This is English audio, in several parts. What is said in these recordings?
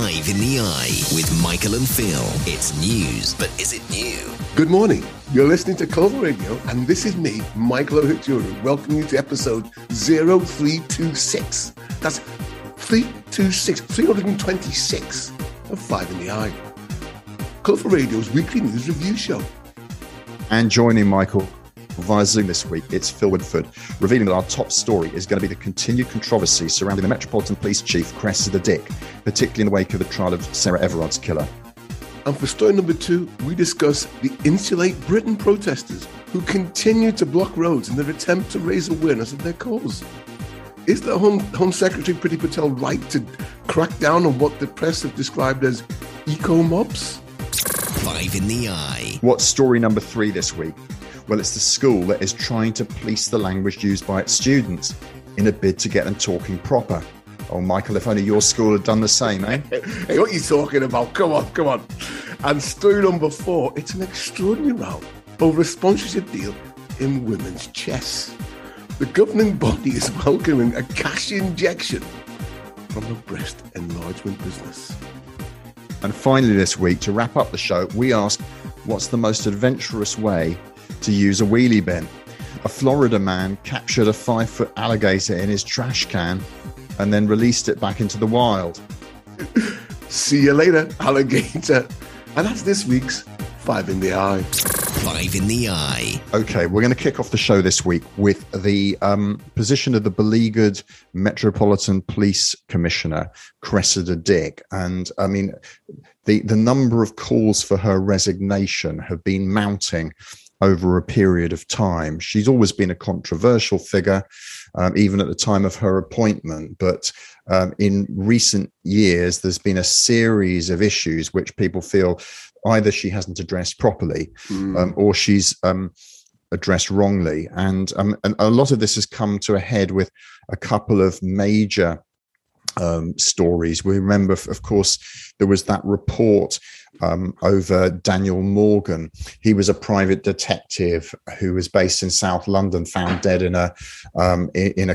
Five in the Eye with Michael and Phil. It's news, but is it new? Good morning. You're listening to Colourful Radio, and this is me, Michael Ohajuru, welcoming you to episode 0326. That's 326 of Five in the Eye, Colourful Radio's weekly news review show. And joining Michael via Zoom this week, it's Phil Woodford, revealing that our top story is going to be the continued controversy surrounding the Metropolitan Police Chief, Cressida Dick, particularly in the wake of the trial of Sarah Everard's killer. And for story number 2, we discuss the Insulate Britain protesters who continue to block roads in their attempt to raise awareness of their cause. Is the Home Secretary Priti Patel right to crack down on what the press have described as eco-mobs? Five in the Eye. What's story number 3 this week? Well, it's the school that is trying to police the language used by its students in a bid to get them talking proper. Oh, Michael, if only your school had done the same, eh? Hey, what are you talking about? Come on. And story number 4, it's an extraordinary row over a sponsorship deal in women's chess. The governing body is welcoming a cash injection from a breast enlargement business. And finally this week, to wrap up the show, we ask, what's the most adventurous way to use a wheelie bin? A Florida man captured a 5-foot alligator in his trash can and then released it back into the wild. See you later, alligator. And that's this week's Five in the Eye. Five in the Eye. Okay, we're going to kick off the show this week with the position of the beleaguered Metropolitan Police Commissioner, Cressida Dick. And I mean, the number of calls for her resignation have been mounting over a period of time. She's always been a controversial figure, even at the time of her appointment. But in recent years, there's been a series of issues which people feel either she hasn't addressed properly or she's addressed wrongly. And a lot of this has come to a head with a couple of major stories. We remember, of course, there was that report over Daniel Morgan. He was a private detective who was based in South London, found dead in a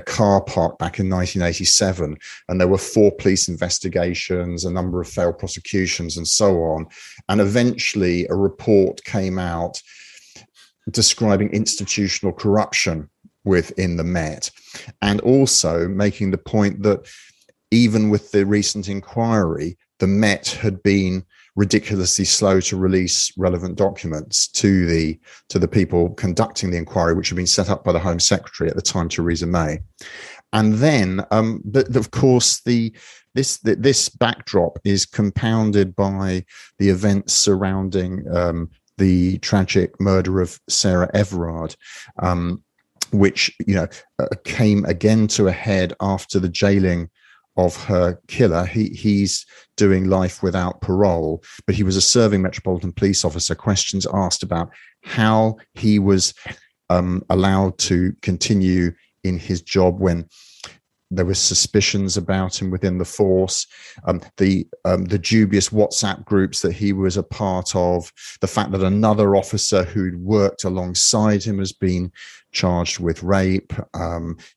car park back in 1987. And there were 4 police investigations, a number of failed prosecutions, and so on. And eventually a report came out describing institutional corruption within the Met, and also making the point that even with the recent inquiry, the Met had been ridiculously slow to release relevant documents to the people conducting the inquiry, which had been set up by the Home Secretary at the time, Theresa May. And then, of course, this backdrop is compounded by the events surrounding the tragic murder of Sarah Everard, which came again to a head after the jailing of her killer. He's doing life without parole, but he was a serving Metropolitan Police officer. Questions asked about how he was allowed to continue in his job when there were suspicions about him within the force, the dubious WhatsApp groups that he was a part of, the fact that another officer who'd worked alongside him has been charged with rape.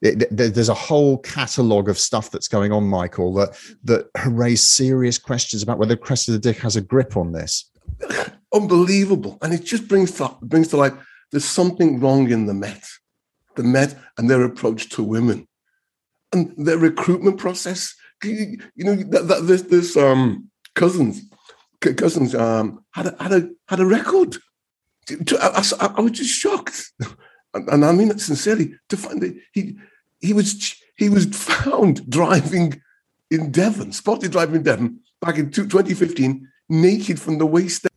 There's a whole catalogue of stuff that's going on, Michael, that raise serious questions about whether Cressida Dick has a grip on this. Unbelievable. And it just brings to light, there's something wrong in the Met. The Met and their approach to women. And their recruitment process, Cousins had a record. I was just shocked, and I mean it sincerely, to find that he was found spotted driving in Devon back in 2015, naked from the waist down,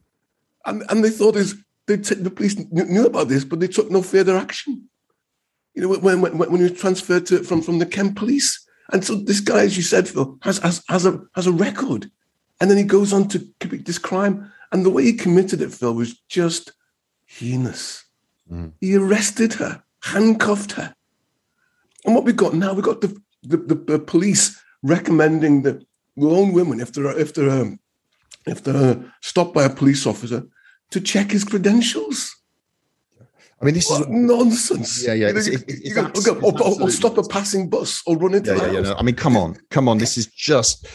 and they thought the police knew about this, but they took no further action. When he was transferred from the Kent police. And so this guy, as you said, Phil, has a record. And then he goes on to commit this crime. And the way he committed it, Phil, was just heinous. Mm. He arrested her, handcuffed her. And what we got now, we got the police recommending that lone women, if they're stopped by a police officer, to check his credentials. I mean, this is nonsense. Yeah, yeah. Or stop a passing bus or run into the house. No. I mean, come on. This is just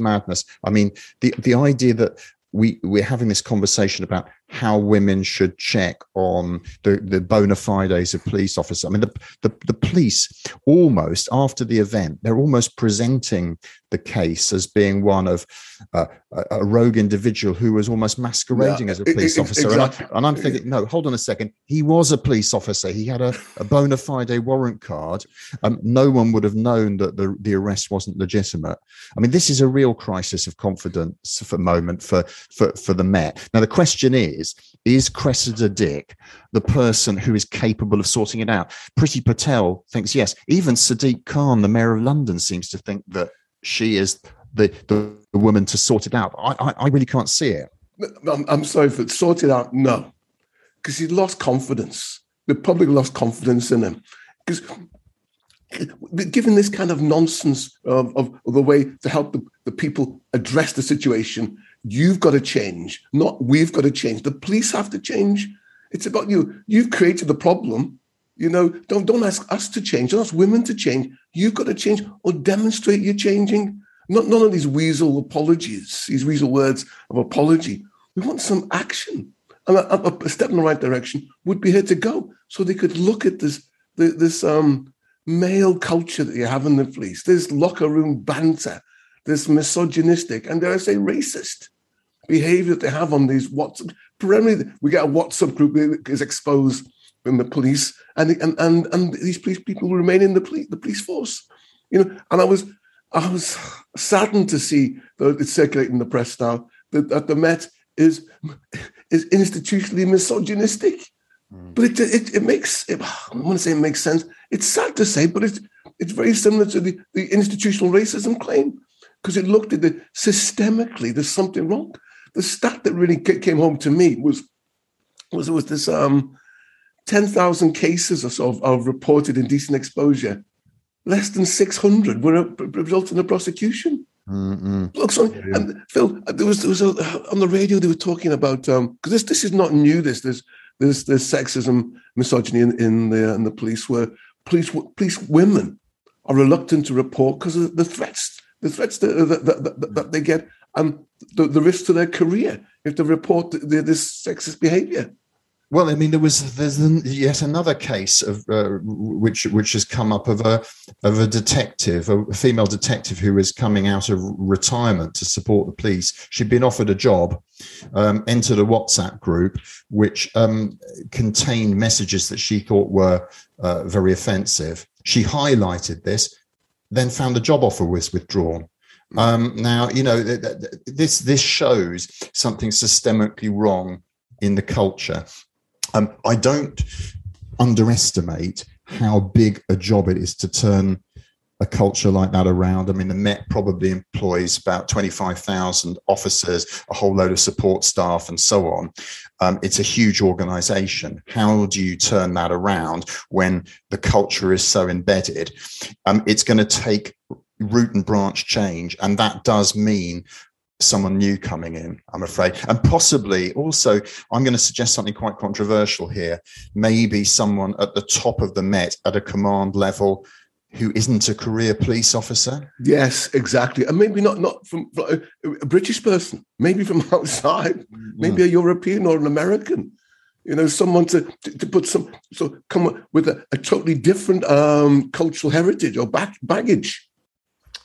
madness. I mean, the idea that we're having this conversation about how women should check on the bona fides of police officers. I mean, the police almost, after the event, they're almost presenting the case as being one of a rogue individual who was almost masquerading as a police officer. Exactly. And I'm thinking, no, hold on a second. He was a police officer. He had a bona fide warrant card. No one would have known that the arrest wasn't legitimate. I mean, this is a real crisis of confidence for a moment for the Met. Now, the question is Cressida Dick the person who is capable of sorting it out? Priti Patel thinks yes. Even Sadiq Khan, the mayor of London, seems to think that she is the woman to sort it out. I really can't see it. I'm sorry, for sort it out, no. Because he lost confidence. The public lost confidence in him. Because given this kind of nonsense of the way to help the people address the situation, you've got to change, not we've got to change. The police have to change. It's about you. You've created the problem. You know, don't ask us to change. Don't ask women to change. You've got to change or demonstrate you're changing. None of these weasel apologies, these weasel words of apology. We want some action. And a step in the right direction would be here to go, so they could look at this male culture that you have in the police, this locker room banter, this misogynistic and, dare I say, racist behavior that they have on these WhatsApp. Primarily, we get a WhatsApp group that is exposed in the police, and these police people remain in the police force, you know. And I was saddened to see that it's circulating in the press now that the Met is institutionally misogynistic. Mm. But it makes sense. It's sad to say, but it's very similar to the institutional racism claim, because it looked at the systemically there's something wrong. The stat that really came home to me was this 10,000 cases or so of reported indecent exposure. Less than 600 were resulting in a prosecution. Mm-hmm. Look, and Phil, there was on the radio they were talking about, because this is not new. There's sexism, misogyny in the police, where police women are reluctant to report because of the threats that they get, and the risk to their career if they report this sexist behaviour. Well, I mean, there's yet another case of which has come up of a detective, a female detective who is coming out of retirement to support the police. She'd been offered a job, entered a WhatsApp group which contained messages that she thought were very offensive. She highlighted this, then found the job offer was withdrawn. Now, you know, this shows something systemically wrong in the culture. I don't underestimate how big a job it is to turn a culture like that around. I mean, the Met probably employs about 25,000 officers, a whole load of support staff and so on. It's a huge organisation. How do you turn that around when the culture is so embedded? It's going to take root and branch change, and that does mean someone new coming in, I'm afraid. And possibly also, I'm going to suggest something quite controversial here. Maybe someone at the top of the Met at a command level who isn't a career police officer. Yes, exactly. And maybe not from a British person, maybe from outside, maybe a European or an American. You know, someone to put some, so come up with a totally different cultural heritage or baggage.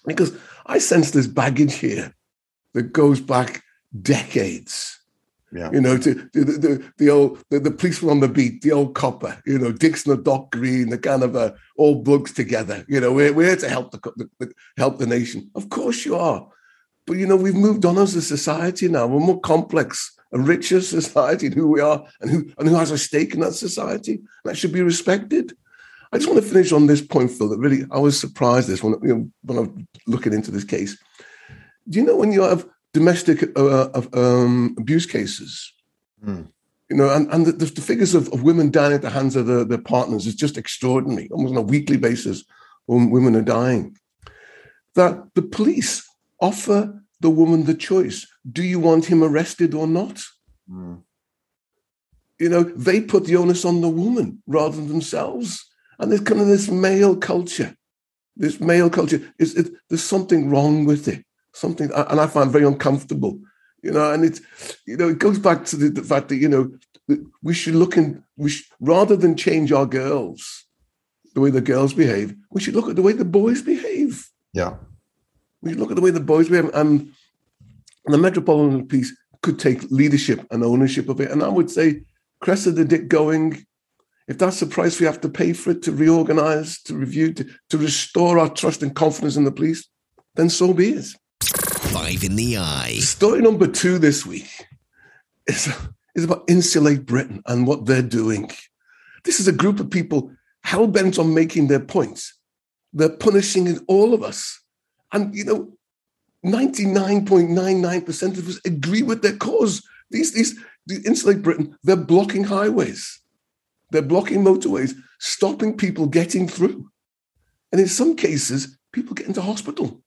Because I sense there's baggage here that goes back decades. Yeah. You know, to the old the policeman on the beat, the old copper. You know, Dixon and Doc Green, the kind of all blokes together. You know, we're here to help the nation. Of course you are, but you know we've moved on as a society now. We're more complex, a richer society in who we are and who has a stake in that society. That should be respected. I just want to finish on this point, Phil. That really I was surprised this when I was looking into this case. Do you know when you have domestic abuse cases? Mm. You know, and the figures of women dying at the hands of their partners is just extraordinary. Almost on a weekly basis, when women are dying, that the police offer the woman the choice: do you want him arrested or not? Mm. You know, they put the onus on the woman rather than themselves. And there's kind of this male culture. This male culture, there's something wrong with it. Something, and I find very uncomfortable. You know, and it's, you know, it goes back to the fact that, you know, that we should look in, rather than change our girls, the way the girls behave, we should look at the way the boys behave. Yeah. We should look at the way the boys behave. And the Metropolitan Police could take leadership and ownership of it. And I would say, Cressida Dick going, if that's the price we have to pay for it, to reorganise, to review, to restore our trust and confidence in the police, then so be it. Five in the Eye. Story number 2 this week is about Insulate Britain and what they're doing. This is a group of people hell-bent on making their points. They're punishing all of us. And, you know, 99.99% of us agree with their cause. The Insulate Britain, they're blocking highways. They're blocking motorways, stopping people getting through. And in some cases, people get into hospital.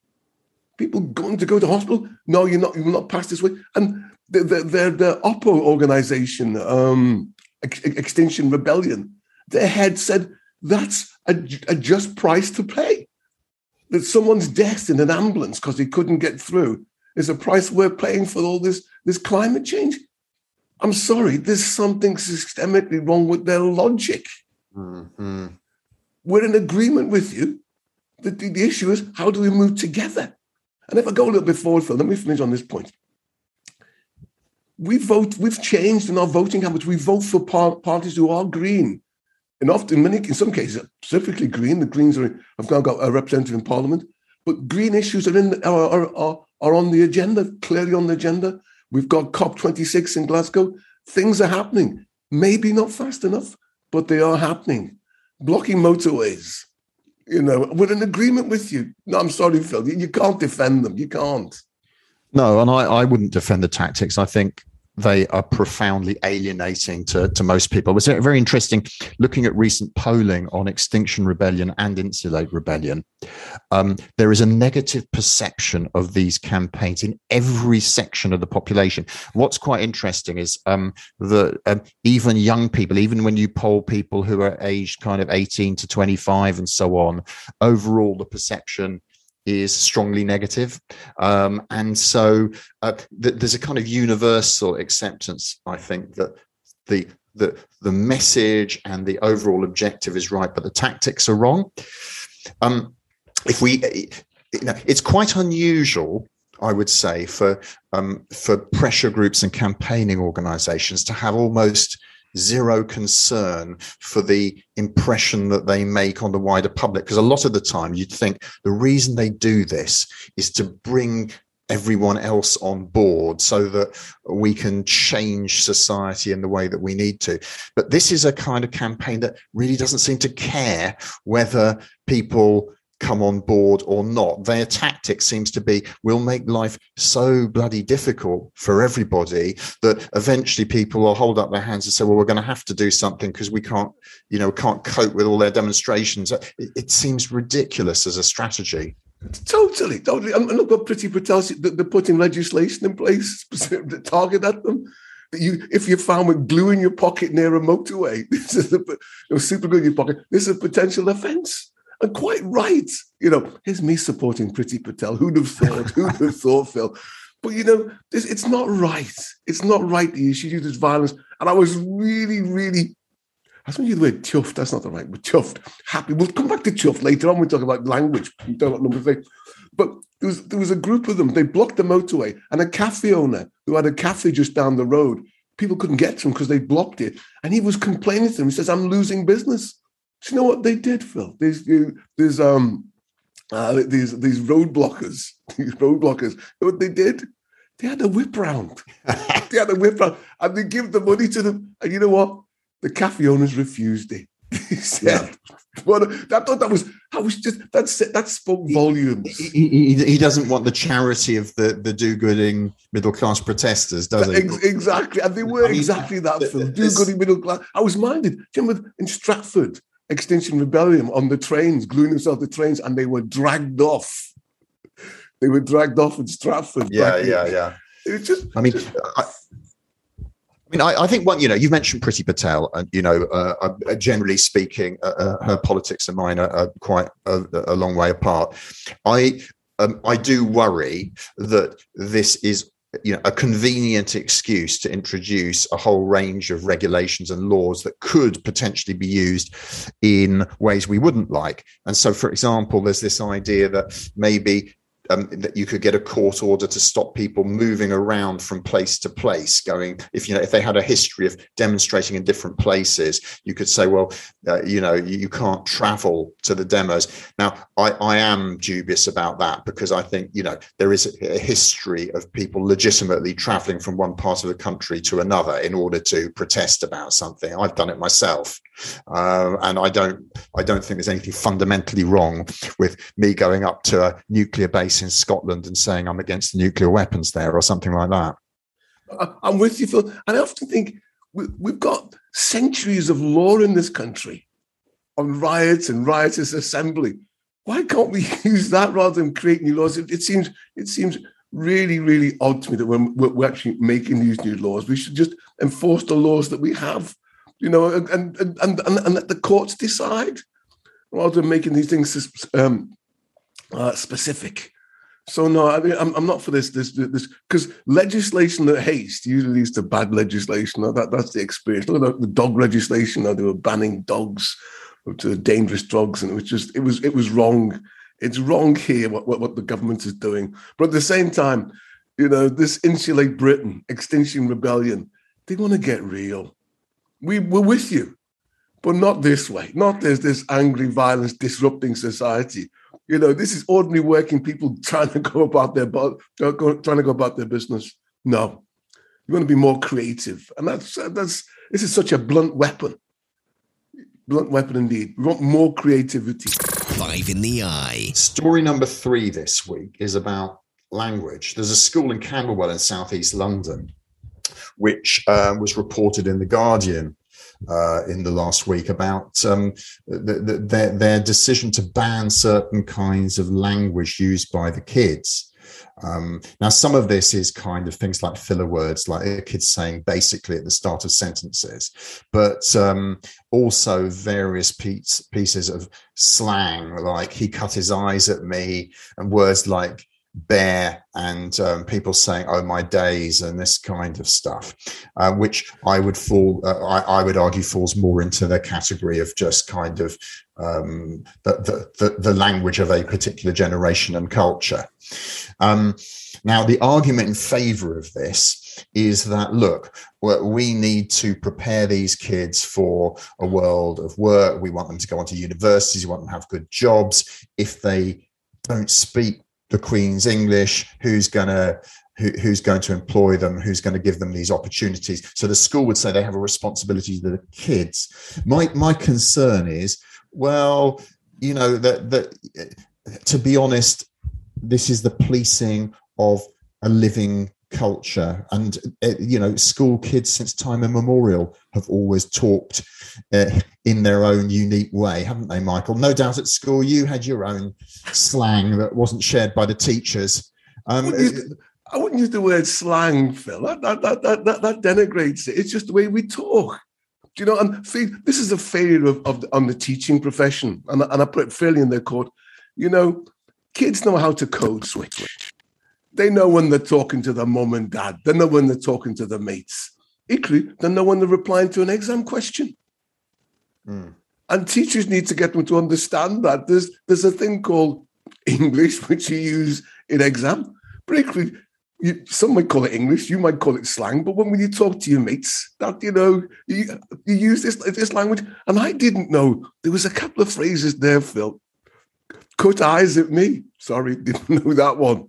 People going to go to hospital. No, you're not. You will not pass this way. And the OPPO organisation, Extinction Rebellion, their head said that's a just price to pay. That someone's death in an ambulance because he couldn't get through is a price we're paying for all this climate change. I'm sorry, there's something systemically wrong with their logic. Mm-hmm. We're in agreement with you. The issue is how do we move together? And if I go a little bit forward, Phil, let me finish on this point. We've changed in our voting habits. We vote for parties who are green. And often, in some cases, specifically green. The Greens have now got a representative in Parliament. But green issues are on the agenda, clearly on the agenda. We've got COP26 in Glasgow. Things are happening. Maybe not fast enough, but they are happening. Blocking motorways. You know, we're in agreement with you. No, I'm sorry, Phil. You can't defend them. You can't. No, and I wouldn't defend the tactics. I think they are profoundly alienating to most people. It was very interesting looking at recent polling on Extinction Rebellion and Insulate Rebellion. There is a negative perception of these campaigns in every section of the population. What's quite interesting is even young people, even when you poll people who are aged kind of 18 to 25 and so on, overall the perception is strongly negative. And so there's a kind of universal acceptance, I think, that the message and the overall objective is right, but the tactics are wrong. It's quite unusual, I would say, for pressure groups and campaigning organisations to have almost zero concern for the impression that they make on the wider public, because a lot of the time you'd think the reason they do this is to bring everyone else on board so that we can change society in the way that we need to. But this is a kind of campaign that really doesn't seem to care whether people come on board or not. Their tactic seems to be, we'll make life so bloody difficult for everybody that eventually people will hold up their hands and say, well, we're going to have to do something because we can't cope with all their demonstrations. It seems ridiculous as a strategy. Totally. And look what Priti Patel said, they're putting legislation in place to target at them. If you're found with glue in your pocket near a motorway, this is super glue in your pocket, this is a potential offence. And quite right. You know, here's me supporting Priti Patel. Who'd have thought? Who'd have thought, Phil? But, you know, it's not right. It's not right that she used this violence. And I was really, really, I was going to use the word chuffed. That's not the right word. Chuffed. Happy. We'll come back to chuffed later on. We'll talk about language. We don't know number 3. But there was a group of them. They blocked the motorway. And a cafe owner who had a cafe just down the road, people couldn't get to him because they blocked it. And he was complaining to them. He says, I'm losing business. Do you know what they did, Phil? These roadblockers, you know what they did? They had a whip round. And they give the money to them. And you know what? The cafe owners refused it. He said, "Well, I thought that was just that spoke volumes." He doesn't want the charity of the do-gooding middle-class protesters, does he? Exactly, and they were exactly that. Phil. Do-gooding middle-class. I was minded. Do you remember in Stratford? Extinction Rebellion on the trains, gluing themselves to the trains, and they were dragged off. They were dragged off in Stratford. Yeah, yeah, yeah. It was just. I mean, I mean, I think one, you know, you've mentioned Priti Patel, and, you know, generally speaking, her politics and mine are quite a long way apart. I do worry that this is, you know, a convenient excuse to introduce a whole range of regulations and laws that could potentially be used in ways we wouldn't like. And so, for example, there's this idea that maybe that you could get a court order to stop people moving around from place to place, going, if, you know, if they had a history of demonstrating in different places, you could say, well, you know, you can't travel to the demos. Now, I am dubious about that, because I think, you know, there is a history of people legitimately traveling from one part of the country to another in order to protest about something. I've done it myself. And I don't think there's anything fundamentally wrong with me going up to a nuclear base in Scotland and saying I'm against the nuclear weapons there, or something like that. I'm with you, Phil. And I often think we've got centuries of law in this country on riots and riotous assembly. Why can't we use that rather than create new laws? It seems really, really odd to me that when we're actually making these new laws, we should just enforce the laws that we have, you know, and let the courts decide, rather than making these things specific. So no, I mean, I'm not for this because legislation that haste usually leads to bad legislation. That's the experience. Look at the dog legislation. They were banning dogs, to dangerous dogs, and it was wrong. It's wrong here what the government is doing. But at the same time, you know, this Insulate Britain, Extinction Rebellion, they want to get real. We're with you, but not this way. Not this angry violence disrupting society. You know, this is ordinary working people trying to go about their business. No, you want to be more creative, and this is such a blunt weapon indeed. We want more creativity. Five in the Eye. Story number 3 this week is about language. There's a school in Camberwell in southeast London, which was reported in the Guardian in the last week about their decision to ban certain kinds of language used by the kids. Now, some of this is kind of things like filler words, like a kid saying basically at the start of sentences, but also various pieces of slang, like he cut his eyes at me, and words like bear, and people saying, oh my days, and this kind of stuff, which I would argue falls more into the category of just kind of the language of a particular generation and culture. Now, the argument in favor of this is that, look, we need to prepare these kids for a world of work. We want them to go on to universities. We want them to have good jobs. If they don't speak the Queen's English, who's going to employ them, who's going to give them these opportunities? So the school would say they have a responsibility to the kids. My concern is, well, you know, that to be honest, this is the policing of a living culture, and you know, school kids since time immemorial have always talked in their own unique way, haven't they, Michael? No doubt at school you had your own slang that wasn't shared by the teachers. I wouldn't use the word slang, Phil. That denigrates it. It's just the way we talk, you know. And this is a failure on the teaching profession, and I put it fairly in their court. You know, kids know how to code switch. They know when they're talking to their mum and dad. They know when they're talking to their mates. Equally, they know when they're replying to an exam question. Mm. And teachers need to get them to understand that. There's a thing called English, which you use in exam. But equally, some might call it English, you might call it slang. But when you talk to your mates, that, you know, you use this language. And I didn't know. There was a couple of phrases there, Phil. Cut eyes at me. Sorry, didn't know that one.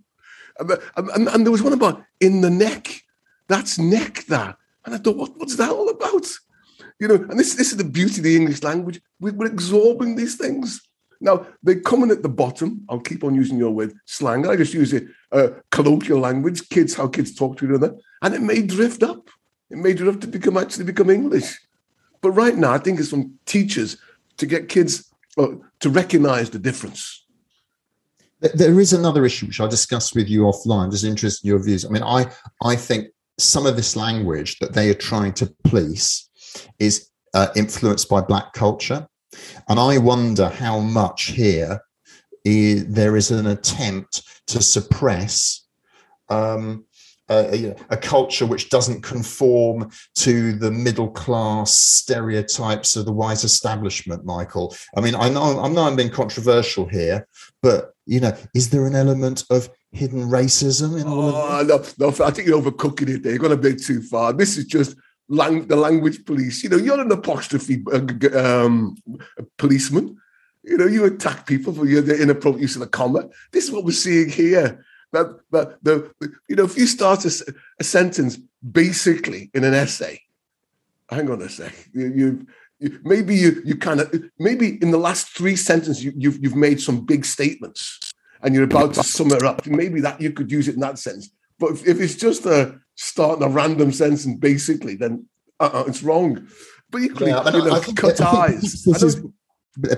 And there was one about in the neck. That's neck, that. And I thought, what's that all about? You know, and this is the beauty of the English language. We're absorbing these things. Now, they come in at the bottom. I'll keep on using your word, slang. I just use it, colloquial language, how kids talk to each other. And it may drift up. It may drift to become English. But right now, I think it's from teachers to get kids to recognise the difference. There is another issue which I discussed with you offline. Just interested in your views. I mean, I think some of this language that they are trying to police is influenced by black culture. And I wonder how much here there is an attempt to suppress a culture which doesn't conform to the middle class stereotypes of the white establishment, Michael. I mean, I know I'm being controversial here, but, you know, is there an element of hidden racism in all of this? No, I think you're overcooking it there. You're going a bit too far. This is just the language police. You know, you're an apostrophe policeman. You know, you attack people for the inappropriate use of the comma. This is what we're seeing here. If you start a sentence basically in an essay, hang on a sec. Maybe in the last three sentences you've made some big statements and you're about to sum it up. Maybe that you could use it in that sense. But if it's just starting a random sentence and basically, then it's wrong. But equally, cut ties.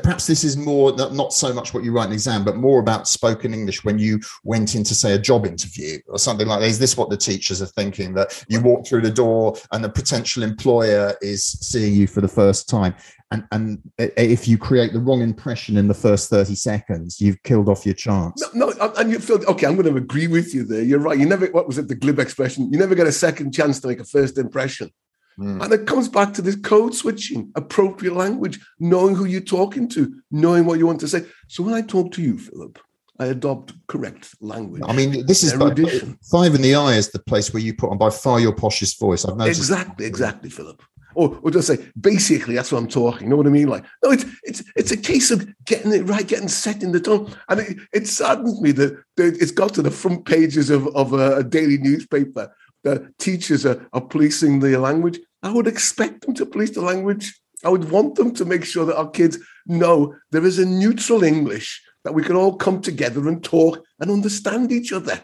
Perhaps this is more, not so much what you write in the exam, but more about spoken English when you went into, say, a job interview or something like that. Is this what the teachers are thinking, that you walk through the door and the potential employer is seeing you for the first time? And if you create the wrong impression in the first 30 seconds, you've killed off your chance. I'm going to agree with you there. You're right. You never, what was it, the glib expression? You never get a second chance to make a first impression. And it comes back to this code switching, appropriate language, knowing who you're talking to, knowing what you want to say. So when I talk to you, Philip, I adopt correct language. I mean, this is Five in the Eye is the place where you put on by far your poshest voice. I've noticed. Exactly, Philip. Or just say, basically, that's what I'm talking. You know what I mean? Like, no, it's a case of getting it right, getting set in the tone. And it saddens me that it's got to the front pages of a daily newspaper. Teachers are policing the language. I would expect them to police the language. I would want them to make sure that our kids know there is a neutral English that we can all come together and talk and understand each other.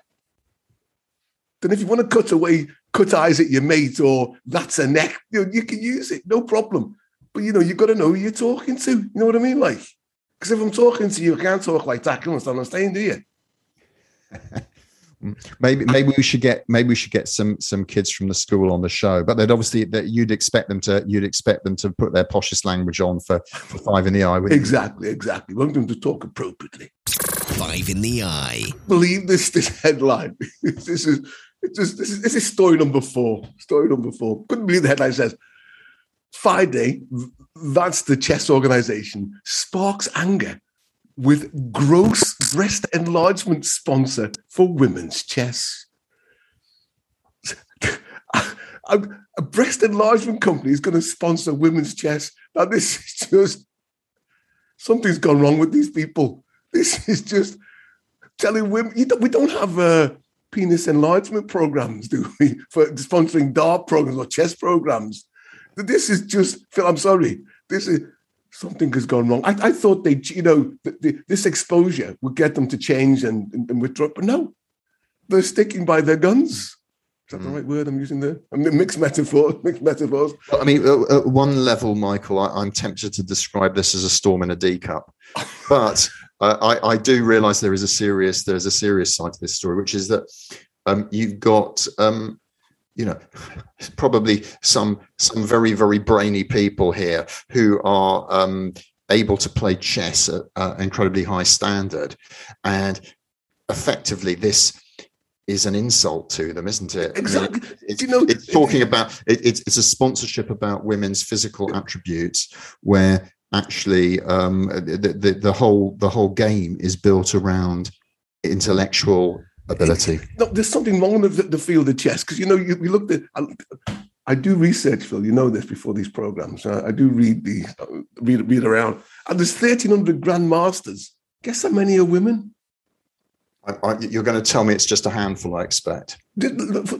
Then if you want to cut eyes at your mate or that's a neck, you can use it, no problem. But, you've got to know who you're talking to. You know what I mean? Like, because if I'm talking to you, I can't talk like that. You understand, do you? Maybe we should get some kids from the school on the show, but they'd obviously you'd expect them to put their poshest language on for Five in the Eye. Exactly. Want them to talk appropriately. Five in the Eye. Believe this headline. This is story number 4. Story number 4. Couldn't believe the headline says FIDE, that's the chess organisation, sparks anger with gross breast enlargement sponsor for women's chess. A breast enlargement company is going to sponsor women's chess. Now, this is just... something's gone wrong with these people. This is just telling women... we don't have penis enlargement programs, do we? For sponsoring dart programs or chess programs. This is just... Phil, I'm sorry. This is... something has gone wrong. I thought they, this exposure would get them to change and withdraw, but no, they're sticking by their guns. Is that the right word I'm using there? I mean, mixed metaphors. I mean, at one level, Michael, I'm tempted to describe this as a storm in a teacup, but I do realise there is a serious side to this story, which is that you've got. Probably some very, very brainy people here who are able to play chess at an incredibly high standard. And effectively, this is an insult to them, isn't it? Exactly. I mean, it's talking about, it's a sponsorship about women's physical attributes where actually the whole game is built around intellectual ability. There's something wrong with the field of chess because we looked at. I do research, Phil. You know this before these programs. I do read around, and there's 1,300 grandmasters. Guess how many are women? You're going to tell me it's just a handful. I expect 40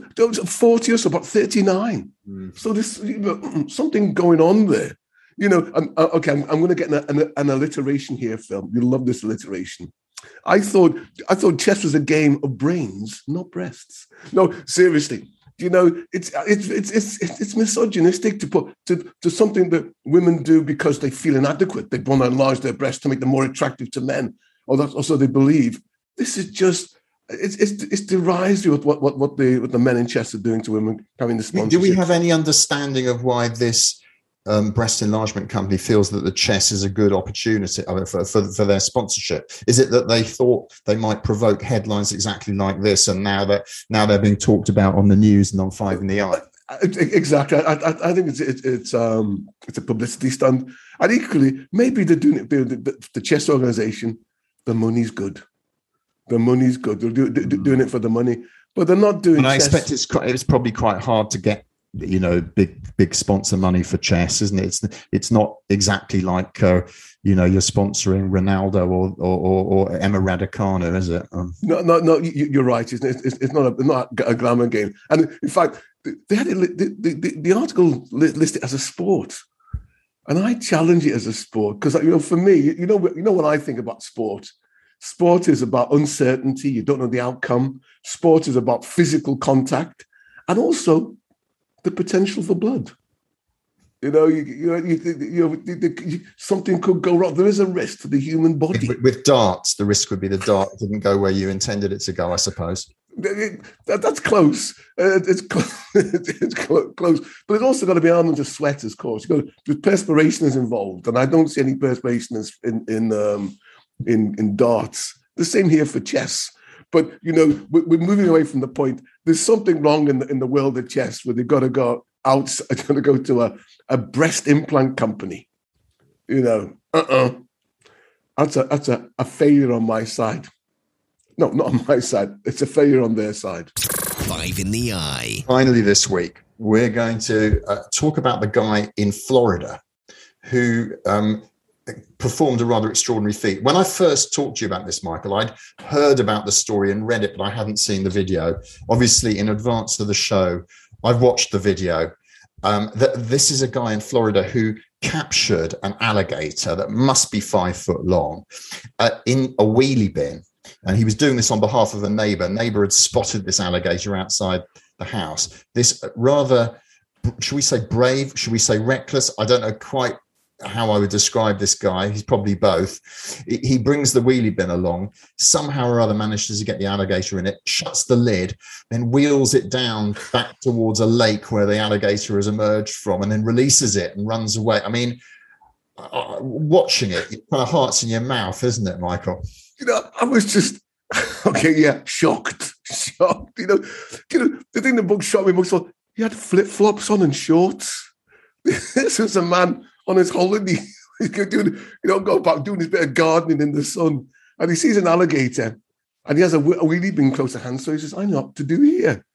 or so, about 39. So there's something going on there. I'm going to get an alliteration here, Phil. You love this alliteration. I thought chess was a game of brains, not breasts. No, seriously. It's misogynistic to put to something that women do because they feel inadequate. They want to enlarge their breasts to make them more attractive to men, or that's also they believe. This is just It's derisory what the men in chess are doing to women having the sponsorship. Do we have any understanding of why this breast enlargement company feels that the chess is a good opportunity for their sponsorship? Is it that they thought they might provoke headlines exactly like this, and now they're being talked about on the news and on Five in the Eye? Exactly. I think it's a publicity stunt. And equally, maybe they're doing it. The chess organisation, the money's good. The money's good. They're doing it for the money, but they're not doing. And I expect it's probably quite hard to get, you know, big sponsor money for chess, isn't it? It's not exactly like you're sponsoring Ronaldo or Emma Raducanu, is it? No. You're right. Isn't it? It's not a glamour game. And in fact, they had it, the article listed as a sport, and I challenge it as a sport because, you know, for me, you know what I think about sport. Sport is about uncertainty. You don't know the outcome. Sport is about physical contact and also the potential for blood. You know, something could go wrong. There is a risk to the human body. With darts, the risk would be the dart didn't go where you intended it to go, I suppose. That's close. It's close. But it's also got to be armed with sweat, of course. Perspiration is involved, and I don't see any perspiration in darts. The same here for chess. But, you know, we're moving away from the point. There's something wrong in the world of chess where they've got to go out, got to go to a breast implant company. You know, that's a failure on my side. No, not on my side. It's a failure on their side. Five in the Eye. Finally, this week, we're going to talk about the guy in Florida who performed a rather extraordinary feat. When I first talked to you about this, Michael, I'd heard about the story and read it, but I hadn't seen the video. Obviously, in advance of the show, I've watched the video. This is a guy in Florida who captured an alligator that must be 5 foot long in a wheelie bin. And he was doing this on behalf of a neighbour. A neighbour had spotted this alligator outside the house. This rather, should we say brave? Should we say reckless? I don't know quite how I would describe this guy. He's probably both. He brings the wheelie bin along, somehow or other manages to get the alligator in it, shuts the lid, then wheels it down back towards a lake where the alligator has emerged from, and then releases it and runs away. I mean, watching it, it kind of hearts in your mouth, isn't it, Michael? You know, I was just, shocked. You know, the thing that shocked me most was he had flip-flops on and shorts. This was a man on his holiday. He's doing his bit of gardening in the sun. And he sees an alligator and he has a wheelie bin close to hand. So he says, I know what to do here.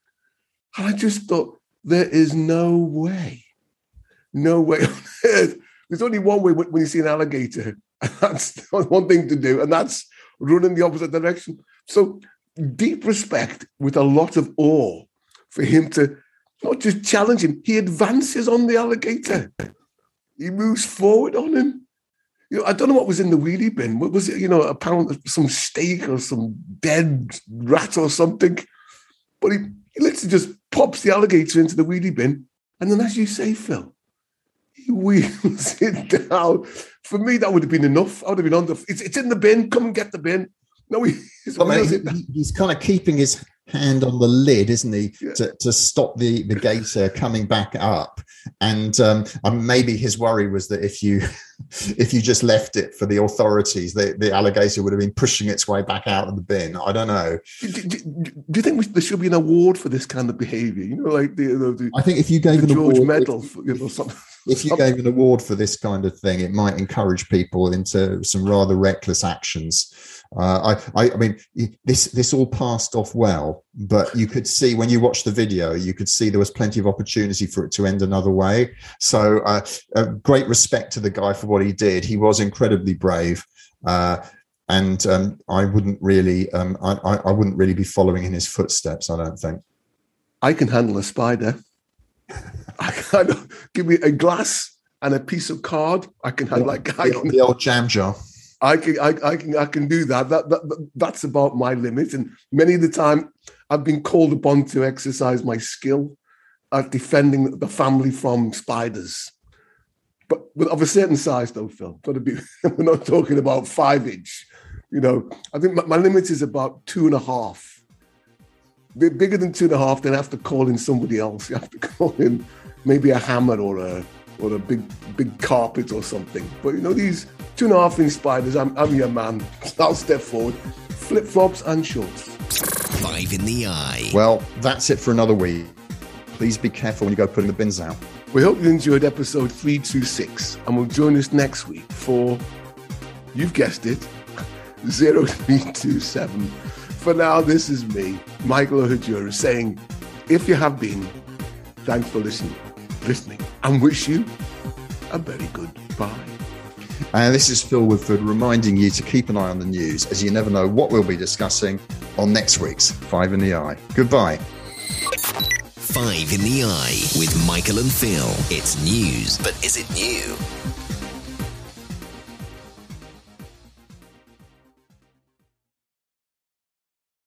And I just thought, there is no way on earth. There's only one way when you see an alligator. And that's one thing to do. And that's run in the opposite direction. So deep respect with a lot of awe for him to not just challenge him. He advances on the alligator. He moves forward on him. You know, I don't know what was in the wheelie bin. What was it? You know, a pound of some steak or some dead rat or something. But he literally just pops the alligator into the wheelie bin. And then, as you say, Phil, he wheels it down. For me, that would have been enough. I would have been on the... It's in the bin. Come and get the bin. No, he's kind of keeping his hand on the lid, isn't he, yeah, to stop the gator coming back up. And maybe his worry was that if you just left it for the authorities, the alligator would have been pushing its way back out of the bin. I don't know. Do you think there should be an award for this kind of behaviour? You know, like I think if you gave an George award, medal, something. If you gave an award for this kind of thing, it might encourage people into some rather reckless actions. I mean, this all passed off well, but you could see when you watched the video, you could see there was plenty of opportunity for it to end another way. So great respect to the guy for what he did. He was incredibly brave. And I wouldn't really be following in his footsteps, I don't think. I can handle a spider. Give me a glass and a piece of card. I can handle that guy. The old jam jar. I can do that. That's about my limit. And many of the time, I've been called upon to exercise my skill at defending the family from spiders, but of a certain size, though, Phil. We're not talking about 5 inch. You know, I think my limit is about 2.5. bigger than 2.5, then have to call in somebody else. You have to call in maybe a hammer or a big carpet or something. But you know, these 2.5-inch spiders, I'm your man. I'll step forward. Flip-flops and shorts. 5 in the Eye. Well, that's it for another week. Please be careful when you go putting the bins out. We hope you enjoyed episode 326, and will join us next week for, you've guessed it, 0327. For now, this is me, Michael Ohajuru, saying, if you have been, thanks for listening, and wish you a very good bye. And this is Phil Woodford reminding you to keep an eye on the news, as you never know what we'll be discussing on next week's 5 in the Eye. Goodbye. 5 in the Eye with Michael and Phil. It's news, but is it new?